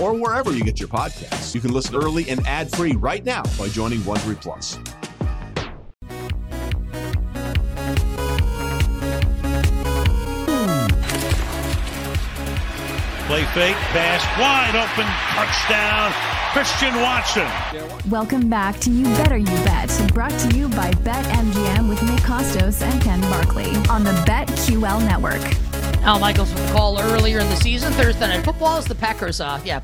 or wherever you get your podcasts. You can listen early and ad-free right now by joining Wondery Plus. Play fake, pass, wide open, touchdown, Christian Watson. Welcome back to You Better You Bet, brought to you by BetMGM with Nick Costos and Ken Barkley on the BetQL network. Al Michaels with the call earlier in the season, Thursday Night Football is the Packers, yeah.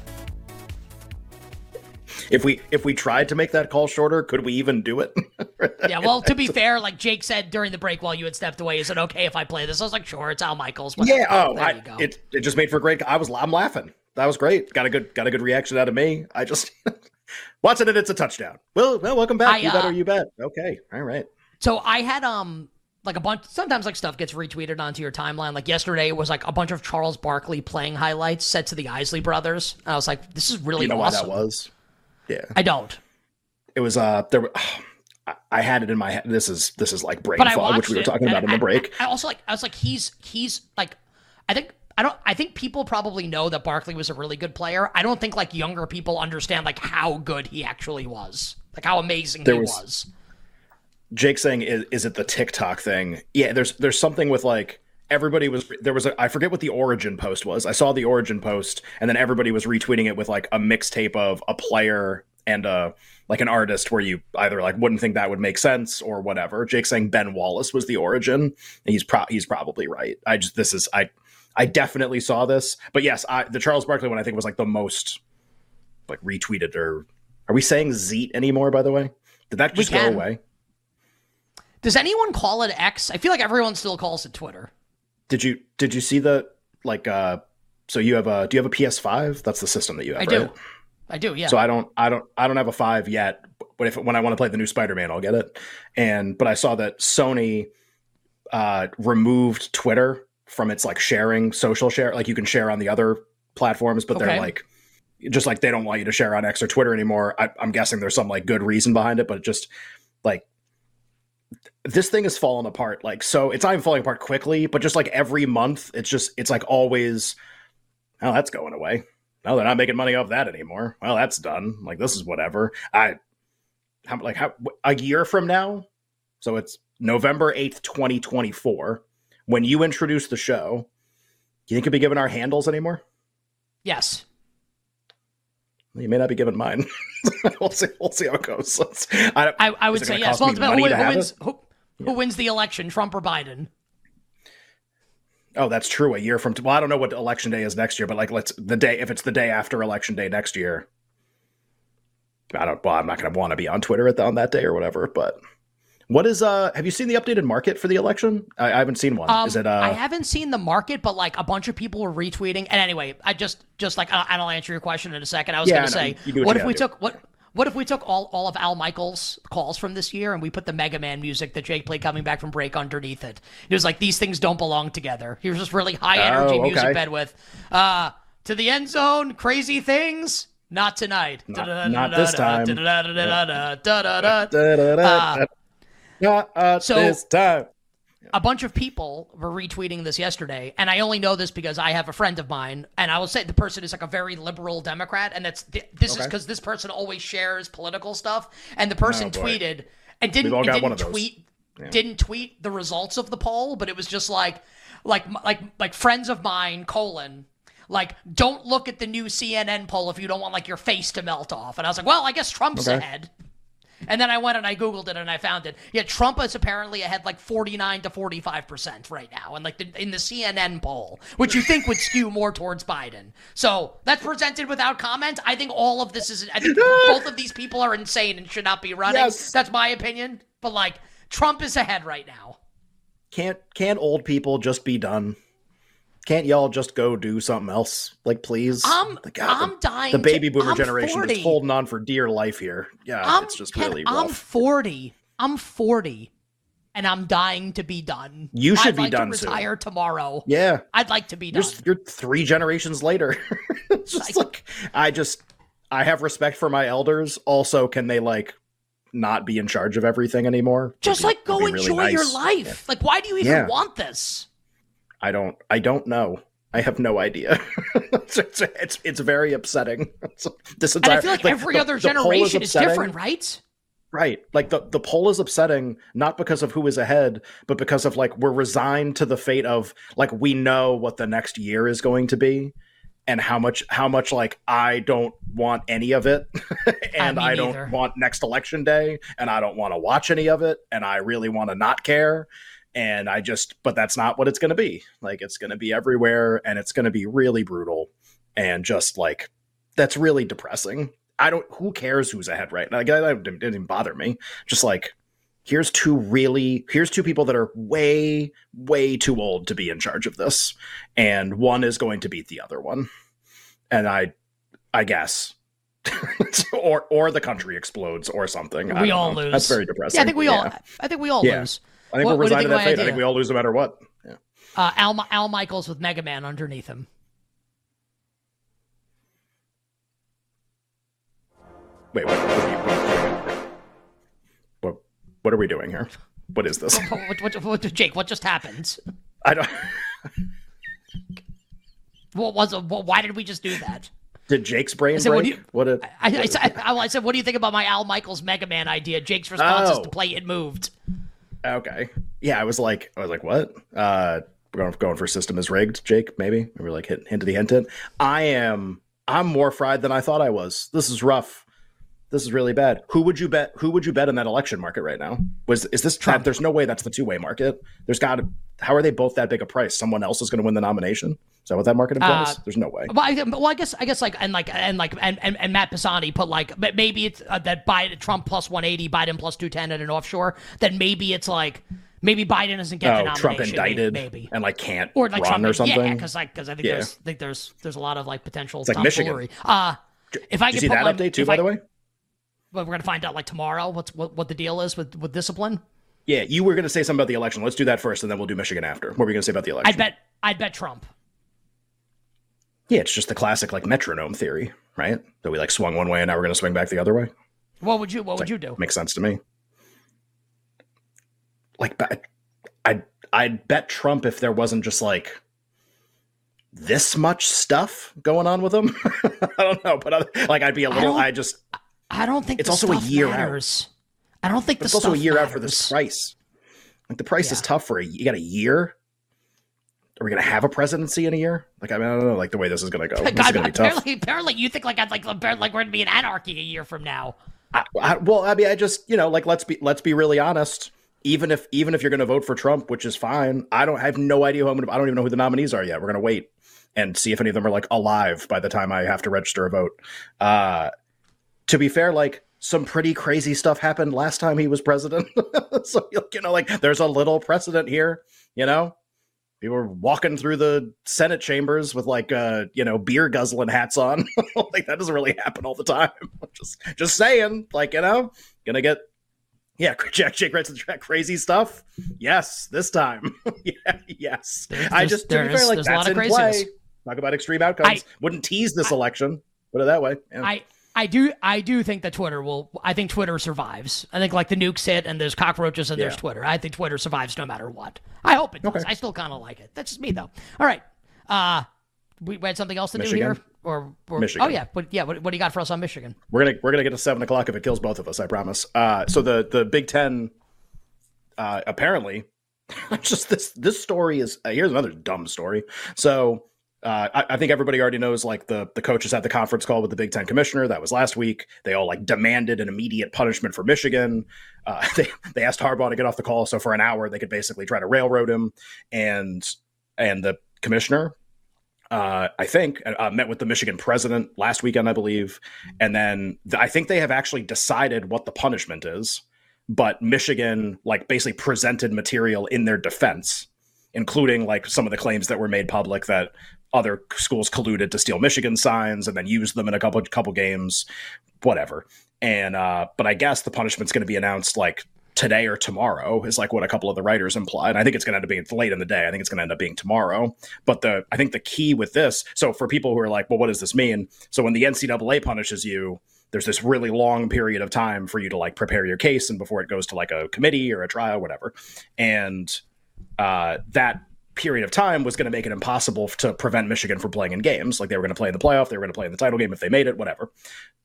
If we tried to make that call shorter, could we even do it? Yeah, well, to be fair, like Jake said during the break while you had stepped away, is it okay if I play this? I was like, sure, it's Al Michaels. Whatever. Yeah, it just made for great. I'm laughing. That was great. Got a good reaction out of me. I just watching it. It's a touchdown. Well, welcome back. You better you bet. Okay, all right. So I had like a bunch, sometimes like stuff gets retweeted onto your timeline. Like yesterday, it was like a bunch of Charles Barkley playing highlights set to the Isley Brothers. And I was like, this is really awesome. Why that was. Yeah. I don't. It was I had it in my head. This is like brain fog, which we were talking about in the break. I also I was like he's like I think people probably know that Barkley was a really good player. I don't think like younger people understand like how good he actually was. Like how amazing he was. Jake saying is it the TikTok thing? Yeah, there's something with like everybody was there was I forget what the origin post was. I saw the origin post and then everybody was retweeting it with like a mixtape of a player and like an artist where you either like wouldn't think that would make sense or whatever. Jake saying Ben Wallace was the origin. He's probably right. I definitely saw this, but yes, the Charles Barkley one I think was like the most like retweeted. Or are we saying Zeet anymore? By the way, did that just go away? Does anyone call it X? I feel like everyone still calls it Twitter. Did you see the like so you have a do you have a PS5? That's the system that you have. I do, yeah. So I don't have a 5 yet, but when I want to play the new Spider Man, I'll get it. But I saw that Sony removed Twitter from its like sharing, social share, like you can share on the other platforms, but they're like just like they don't want you to share on X or Twitter anymore. I'm guessing there's some like good reason behind it, but it just like this thing is falling apart. Like, so it's not even falling apart quickly, but just like every month, it's like always, oh, that's going away. No, they're not making money off that anymore. Well, that's done. Like, this is whatever. How a year from now. So it's November 8th, 2024. When you introduce the show, you think you'll be given our handles anymore? Yes. You may not be given mine. We'll see how it goes. I would say yes. Well, who wins the election, Trump or Biden? Oh, that's true. A year from well, I don't know what election day is next year, but like if it's the day after election day next year, I'm not going to want to be on Twitter on that day or whatever. But What is have you seen the updated market for the election? I haven't seen one. Is it I haven't seen the market, but like a bunch of people were retweeting. And anyway, I just like and I'll answer your question in a second. I was going to say, what if we took all of Al Michaels' calls from this year and we put the Mega Man music that Jake played coming back from break underneath it? It was like, these things don't belong together. Here's just really high energy music bed with to the end zone, crazy things. Not tonight. Not this time. Not this time. A bunch of people were retweeting this yesterday, and I only know this because I have a friend of mine, and I will say the person is like a very liberal Democrat, and that's this is because this person always shares political stuff, and the person tweeted and didn't tweet the results of the poll, but it was just like friends of mine : like, don't look at the new CNN poll if you don't want like your face to melt off. And I was like, well, I guess Trump's ahead. And then I went and I Googled it and I found it. Yeah, Trump is apparently ahead like 49 to 45% right now. And like in the CNN poll, which you think would skew more towards Biden. So that's presented without comment. I think all of this is, I think both of these people are insane and should not be running. Yes. That's my opinion. But like Trump is ahead right now. Can't old people just be done? Can't y'all just go do something else? Like, please. I'm dying. The baby boomer generation just holding on for dear life here. Yeah, it's just really rough. I'm 40, and I'm dying to be done. You should be done soon. I'd like to retire tomorrow. Yeah. I'd like to be done. You're three generations later. It's just like, I have respect for my elders. Also, can they, like, not be in charge of everything anymore? Just, like, go enjoy your life. Yeah. Like, why do you even want this? I don't know. I have no idea. it's very upsetting. This entire, and I feel like every other generation is different, right? Right. Like the poll is upsetting, not because of who is ahead, but because of like, we're resigned to the fate of like, we know what the next year is going to be and how much like, I don't want any of it and I don't want next election day and I don't want to watch any of it. And I really want to not care. And but that's not what it's going to be. Like, it's going to be everywhere and it's going to be really brutal. And just like, that's really depressing. Who cares who's ahead right now? Like, that didn't even bother me. Just like, here's two people that are way, way too old to be in charge of this. And one is going to beat the other one. And I guess. or the country explodes or something. We all lose. That's very depressing. Yeah, I think we all lose. I think we're resigned to that fate. I think we all lose no matter what. Yeah. Al Michaels with Mega Man underneath him. Wait, what are we doing here? What is this? Jake, what just happened? I don't. Why did we just do that? Did Jake's brain break? I said, what do you think about my Al Michaels Mega Man idea? Jake's response is to play It Moved. Okay. Yeah, I was like, what? We're going for System is Rigged, Jake, maybe? We were like, hint. I'm more fried than I thought I was. This is rough. This is really bad. Who would you bet in that election market right now? Is this Trump? There's no way that's the two-way market. How are they both that big a price? Someone else is going to win the nomination? Is that what that market implies? There's no way. Well, I guess and Matt Pisani put like, maybe it's that Biden, Trump plus 180, Biden plus 210 at an offshore. Then maybe it's like, maybe Biden doesn't get the nomination. Trump indicted, maybe. And like can't or like run Trump, or something. Yeah, because I think there's a lot of like potential. It's like Michigan. If I could see that update too, by the way. But we're going to find out like tomorrow what the deal is with discipline. Yeah, you were going to say something about the election. Let's do that first, and then we'll do Michigan after. What were we going to say about the election? I'd bet Trump. Yeah, it's just the classic like metronome theory, right? That we like swung one way and now we're going to swing back the other way. What would you do? Makes sense to me. Like, I'd bet Trump if there wasn't just like this much stuff going on with him. I don't know, but I'd be a little. I don't think it's also a year matters. Out. I don't think it's also a year matters. Out for this price. Like the price is tough for you got a year. Are we gonna have a presidency in a year? Like, I mean, I don't know. Like the way this is gonna go. This is gonna be tough. Apparently, you think like I'd like we're gonna be in anarchy a year from now. I mean, let's be really honest. Even if you're gonna vote for Trump, which is fine, I don't even know who the nominees are yet. We're gonna wait and see if any of them are like alive by the time I have to register a vote. To be fair, like some pretty crazy stuff happened last time he was president. So, you know, like there's a little precedent here, you know, people were walking through the Senate chambers with like, you know, beer guzzling hats on. Like that doesn't really happen all the time. Just saying, like, you know, gonna get, yeah, Jake Wright's crazy stuff. Yes. This time. Yeah, yes. To be fair, that's in play. Talk about extreme outcomes. Wouldn't tease this election. Put it that way. Yeah. I do think that Twitter will. I think Twitter survives. I think like the nukes hit and there's cockroaches and there's Twitter. I think Twitter survives no matter what. I hope it does. Okay. I still kind of like it. That's just me though. All right, we had something else to do here, or Michigan. What do you got for us on Michigan? We're gonna get to 7 o'clock if it kills both of us. I promise. So the Big Ten, apparently, just this story is here's another dumb story. So. I think everybody already knows, like, the coaches had the conference call with the Big Ten commissioner. That was last week. They all, like, demanded an immediate punishment for Michigan. They asked Harbaugh to get off the call, so for an hour they could basically try to railroad him. And the commissioner, I think, met with the Michigan president last weekend, I believe. And then I think they have actually decided what the punishment is. But Michigan, like, basically presented material in their defense, including, like, some of the claims that were made public that other schools colluded to steal Michigan signs and then use them in a couple games, whatever. And, but I guess the punishment's going to be announced like today or tomorrow is like what a couple of the writers implied. I think it's going to end up being late in the day. I think it's going to end up being tomorrow, but I think the key with this, so for people who are like, well, what does this mean? So when the NCAA punishes you, there's this really long period of time for you to like prepare your case. And before it goes to like a committee or a trial, whatever. And, that period of time was going to make it impossible to prevent Michigan from playing in games. Like they were going to play in the playoff, they were going to play in the title game if they made it, whatever.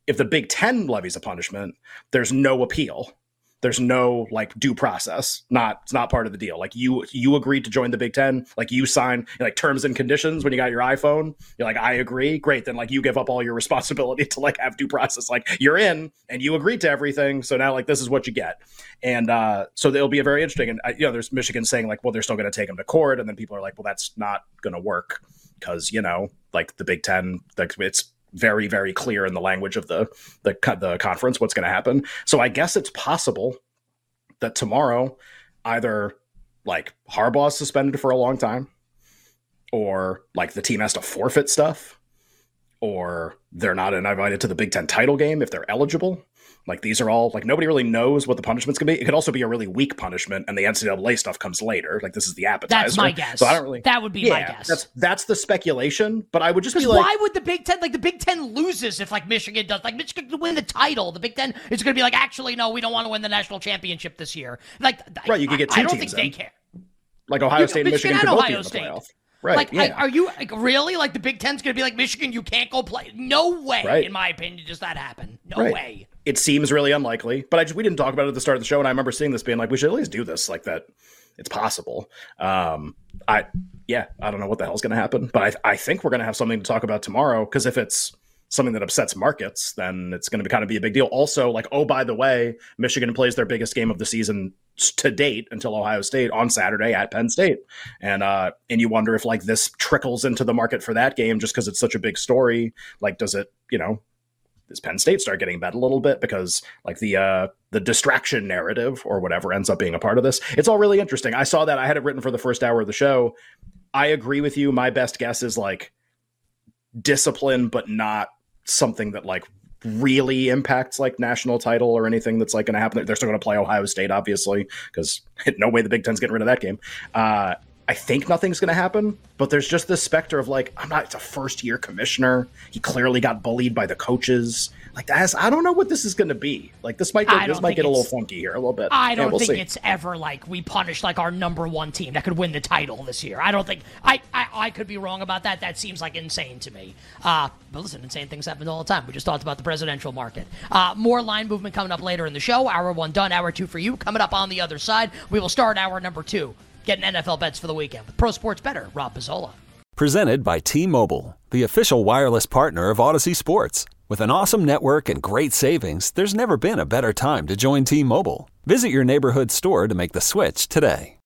If the Big Ten levies a punishment, there's no appeal. There's no like due process. It's not part of the deal. Like you agreed to join the Big Ten, like you sign like terms and conditions when you got your iPhone. You're like, I agree. Great. Then like you give up all your responsibility to like have due process. Like you're in and you agreed to everything. So now like this is what you get. And so it'll be a very interesting. And you know, there's Michigan saying like, well, they're still going to take them to court. And then people are like, well, that's not going to work because, you know, like the Big Ten, like it's very, very clear in the language of the conference what's going to happen. So I guess it's possible that tomorrow either like Harbaugh is suspended for a long time or like the team has to forfeit stuff or they're not invited to the Big Ten title game if they're eligible. Like these are all like nobody really knows what the punishment's going to be. It could also be a really weak punishment and the NCAA stuff comes later. Like this is the appetizer. That's my guess. So I don't really. That would be my guess. That's the speculation, but I would just be like. Why would the Big Ten, like the Big Ten loses if like Michigan does? Like Michigan could win the title. The Big Ten is going to be like, actually, no, we don't want to win the national championship this year. Like, right, you could get two teams. I don't think they care. Like Ohio State and Michigan could both be in the playoff. Right, like, yeah. Are you like really like the Big Ten's going to be like Michigan? You can't go play. No way, right. In my opinion, does that happen? No right. way. It seems really unlikely, but we didn't talk about it at the start of the show, and I remember seeing this being like, we should at least do this, like that. It's possible. I don't know what the hell's going to happen, but I think we're going to have something to talk about tomorrow because if it's something that upsets markets, then it's going to be a big deal. Also, like, oh, by the way, Michigan plays their biggest game of the season to date until Ohio State on Saturday at Penn State. And you wonder if like this trickles into the market for that game just because it's such a big story. Like, does it, you know, does Penn State start getting bet a little bit because like the distraction narrative or whatever ends up being a part of this? It's all really interesting. I saw that. I had it written for the first hour of the show. I agree with you. My best guess is like discipline, but not something that like really impacts like national title or anything that's like going to happen. They're still going to play Ohio State, obviously, because no way the Big Ten's getting rid of that game. I think nothing's going to happen, but there's just this specter of like, it's a first year commissioner. He clearly got bullied by the coaches. Like that's, I don't know what this is going to be. Like this might get a little funky here a little bit. I don't think it's ever like we punish like our number one team that could win the title this year. I don't think I could be wrong about that. That seems like insane to me. But listen, insane things happen all the time. We just talked about the presidential market. More line movement coming up later in the show. Hour one done. Hour two for you. Coming up on the other side, we will start hour number two. Getting NFL bets for the weekend with Pro Sports Bettor, Rob Pizzola. Presented by T-Mobile, the official wireless partner of Odyssey Sports. With an awesome network and great savings, there's never been a better time to join T-Mobile. Visit your neighborhood store to make the switch today.